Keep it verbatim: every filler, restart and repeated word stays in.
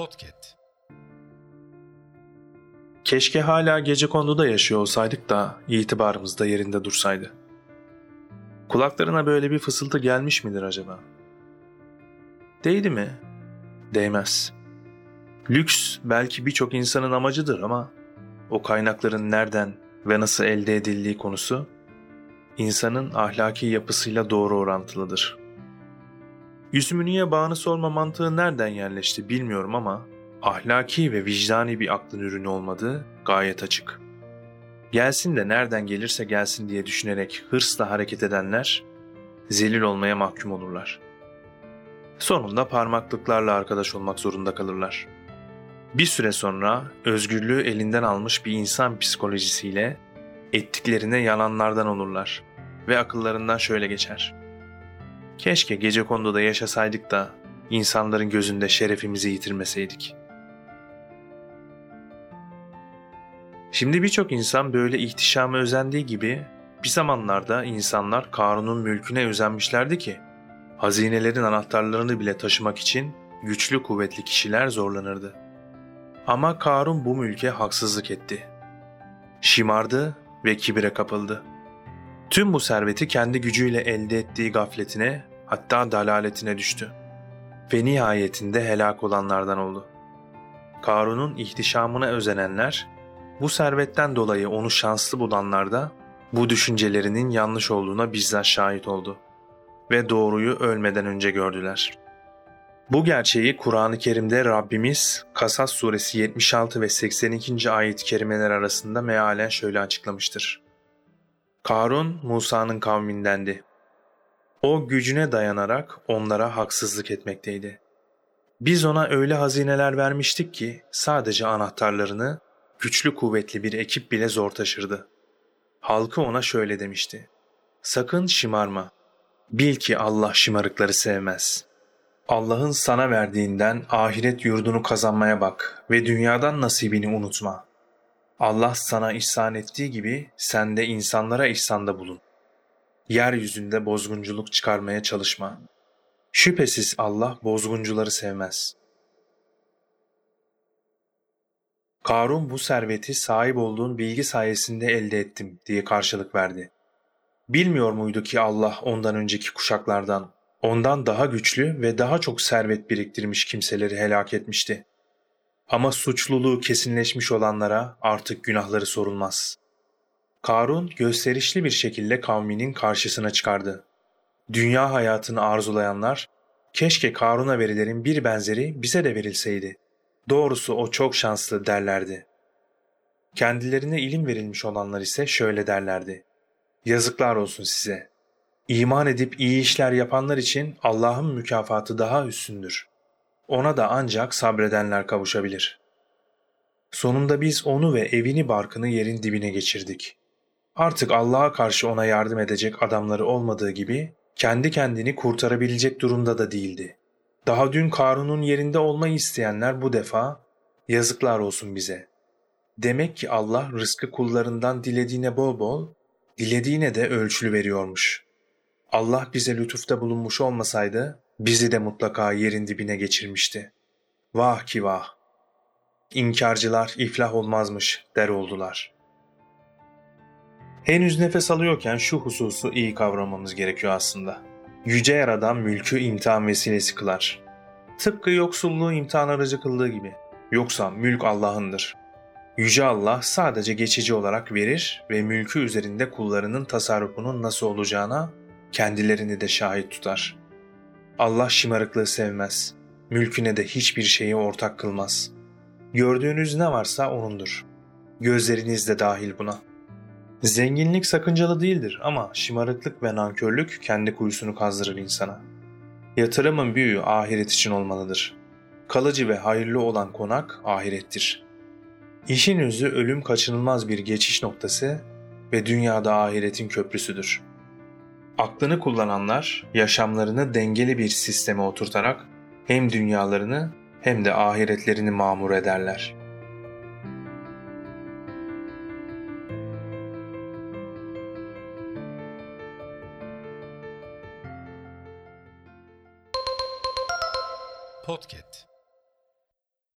Podcast. Keşke hala Gecekondu'da yaşıyor olsaydık da itibarımız da yerinde dursaydı. Kulaklarına böyle bir fısıltı gelmiş midir acaba? Değdi mi? Değmez. Lüks belki birçok insanın amacıdır ama o kaynakların nereden ve nasıl elde edildiği konusu insanın ahlaki yapısıyla doğru orantılıdır. Yüzümü niye bağını sorma mantığı nereden yerleşti bilmiyorum ama ahlaki ve vicdani bir aklın ürünü olmadığı gayet açık. Gelsin de nereden gelirse gelsin diye düşünerek hırsla hareket edenler zelil olmaya mahkum olurlar. Sonunda parmaklıklarla arkadaş olmak zorunda kalırlar. Bir süre sonra özgürlüğü elinden almış bir insan psikolojisiyle ettiklerine yalanlardan olurlar ve akıllarından şöyle geçer: keşke Gecekondu'da yaşasaydık da insanların gözünde şerefimizi yitirmeseydik. Şimdi birçok insan böyle ihtişama özendiği gibi bir zamanlarda insanlar Karun'un mülküne özenmişlerdi ki hazinelerin anahtarlarını bile taşımak için güçlü kuvvetli kişiler zorlanırdı. Ama Karun bu mülke haksızlık etti. Şımardı ve kibire kapıldı. Tüm bu serveti kendi gücüyle elde ettiği gafletine, hatta dalaletine düştü. Ve nihayetinde helak olanlardan oldu. Karun'un ihtişamına özenenler, bu servetten dolayı onu şanslı bulanlar da bu düşüncelerinin yanlış olduğuna bizzat şahit oldu ve doğruyu ölmeden önce gördüler. Bu gerçeği Kur'an-ı Kerim'de Rabbimiz Kasas suresi yetmiş altı ve seksen ikinci ayet-i kerimeler arasında mealen şöyle açıklamıştır: Karun Musa'nın kavmindendi. O gücüne dayanarak onlara haksızlık etmekteydi. Biz ona öyle hazineler vermiştik ki sadece anahtarlarını güçlü kuvvetli bir ekip bile zor taşırdı. Halkı ona şöyle demişti: sakın şımarma. Bil ki Allah şımarıkları sevmez. Allah'ın sana verdiğinden ahiret yurdunu kazanmaya bak ve dünyadan nasibini unutma. Allah sana ihsan ettiği gibi sen de insanlara ihsanda bulun. Yeryüzünde bozgunculuk çıkarmaya çalışma. Şüphesiz Allah bozguncuları sevmez. Karun bu serveti sahip olduğun bilgi sayesinde elde ettim diye karşılık verdi. Bilmiyor muydu ki Allah ondan önceki kuşaklardan, ondan daha güçlü ve daha çok servet biriktirmiş kimseleri helak etmişti. Ama suçluluğu kesinleşmiş olanlara artık günahları sorulmaz. Karun gösterişli bir şekilde kavminin karşısına çıkardı. Dünya hayatını arzulayanlar, keşke Karun'a verilerin bir benzeri bize de verilseydi, doğrusu o çok şanslı derlerdi. Kendilerine ilim verilmiş olanlar ise şöyle derlerdi: yazıklar olsun size. İman edip iyi işler yapanlar için Allah'ın mükafatı daha üstündür. Ona da ancak sabredenler kavuşabilir. Sonunda biz onu ve evini barkını yerin dibine geçirdik. Artık Allah'a karşı ona yardım edecek adamları olmadığı gibi kendi kendini kurtarabilecek durumda da değildi. Daha dün Karun'un yerinde olmayı isteyenler bu defa yazıklar olsun bize. Demek ki Allah rızkı kullarından dilediğine bol bol, dilediğine de ölçülü veriyormuş. Allah bize lütufta bulunmuş olmasaydı bizi de mutlaka yerin dibine geçirmişti. Vah ki vah! İnkarcılar iflah olmazmış der oldular. Henüz nefes alıyorken şu hususu iyi kavramamız gerekiyor aslında. Yüce Yaradan mülkü imtihan vesilesi kılar. Tıpkı yoksulluğu imtihan aracı kıldığı gibi. Yoksa mülk Allah'ındır. Yüce Allah sadece geçici olarak verir ve mülkü üzerinde kullarının tasarrufunun nasıl olacağına kendilerini de şahit tutar. Allah şımarıklığı sevmez. Mülküne de hiçbir şeyi ortak kılmaz. Gördüğünüz ne varsa O'nundur. Gözleriniz de dahil buna. Zenginlik sakıncalı değildir ama şımarıklık ve nankörlük kendi kuyusunu kazdırır insana. Yatırımın büyüğü ahiret için olmalıdır. Kalıcı ve hayırlı olan konak ahirettir. İşin özü ölüm kaçınılmaz bir geçiş noktası ve dünyada ahiretin köprüsüdür. Aklını kullananlar yaşamlarını dengeli bir sisteme oturtarak hem dünyalarını hem de ahiretlerini mamur ederler. Podcast.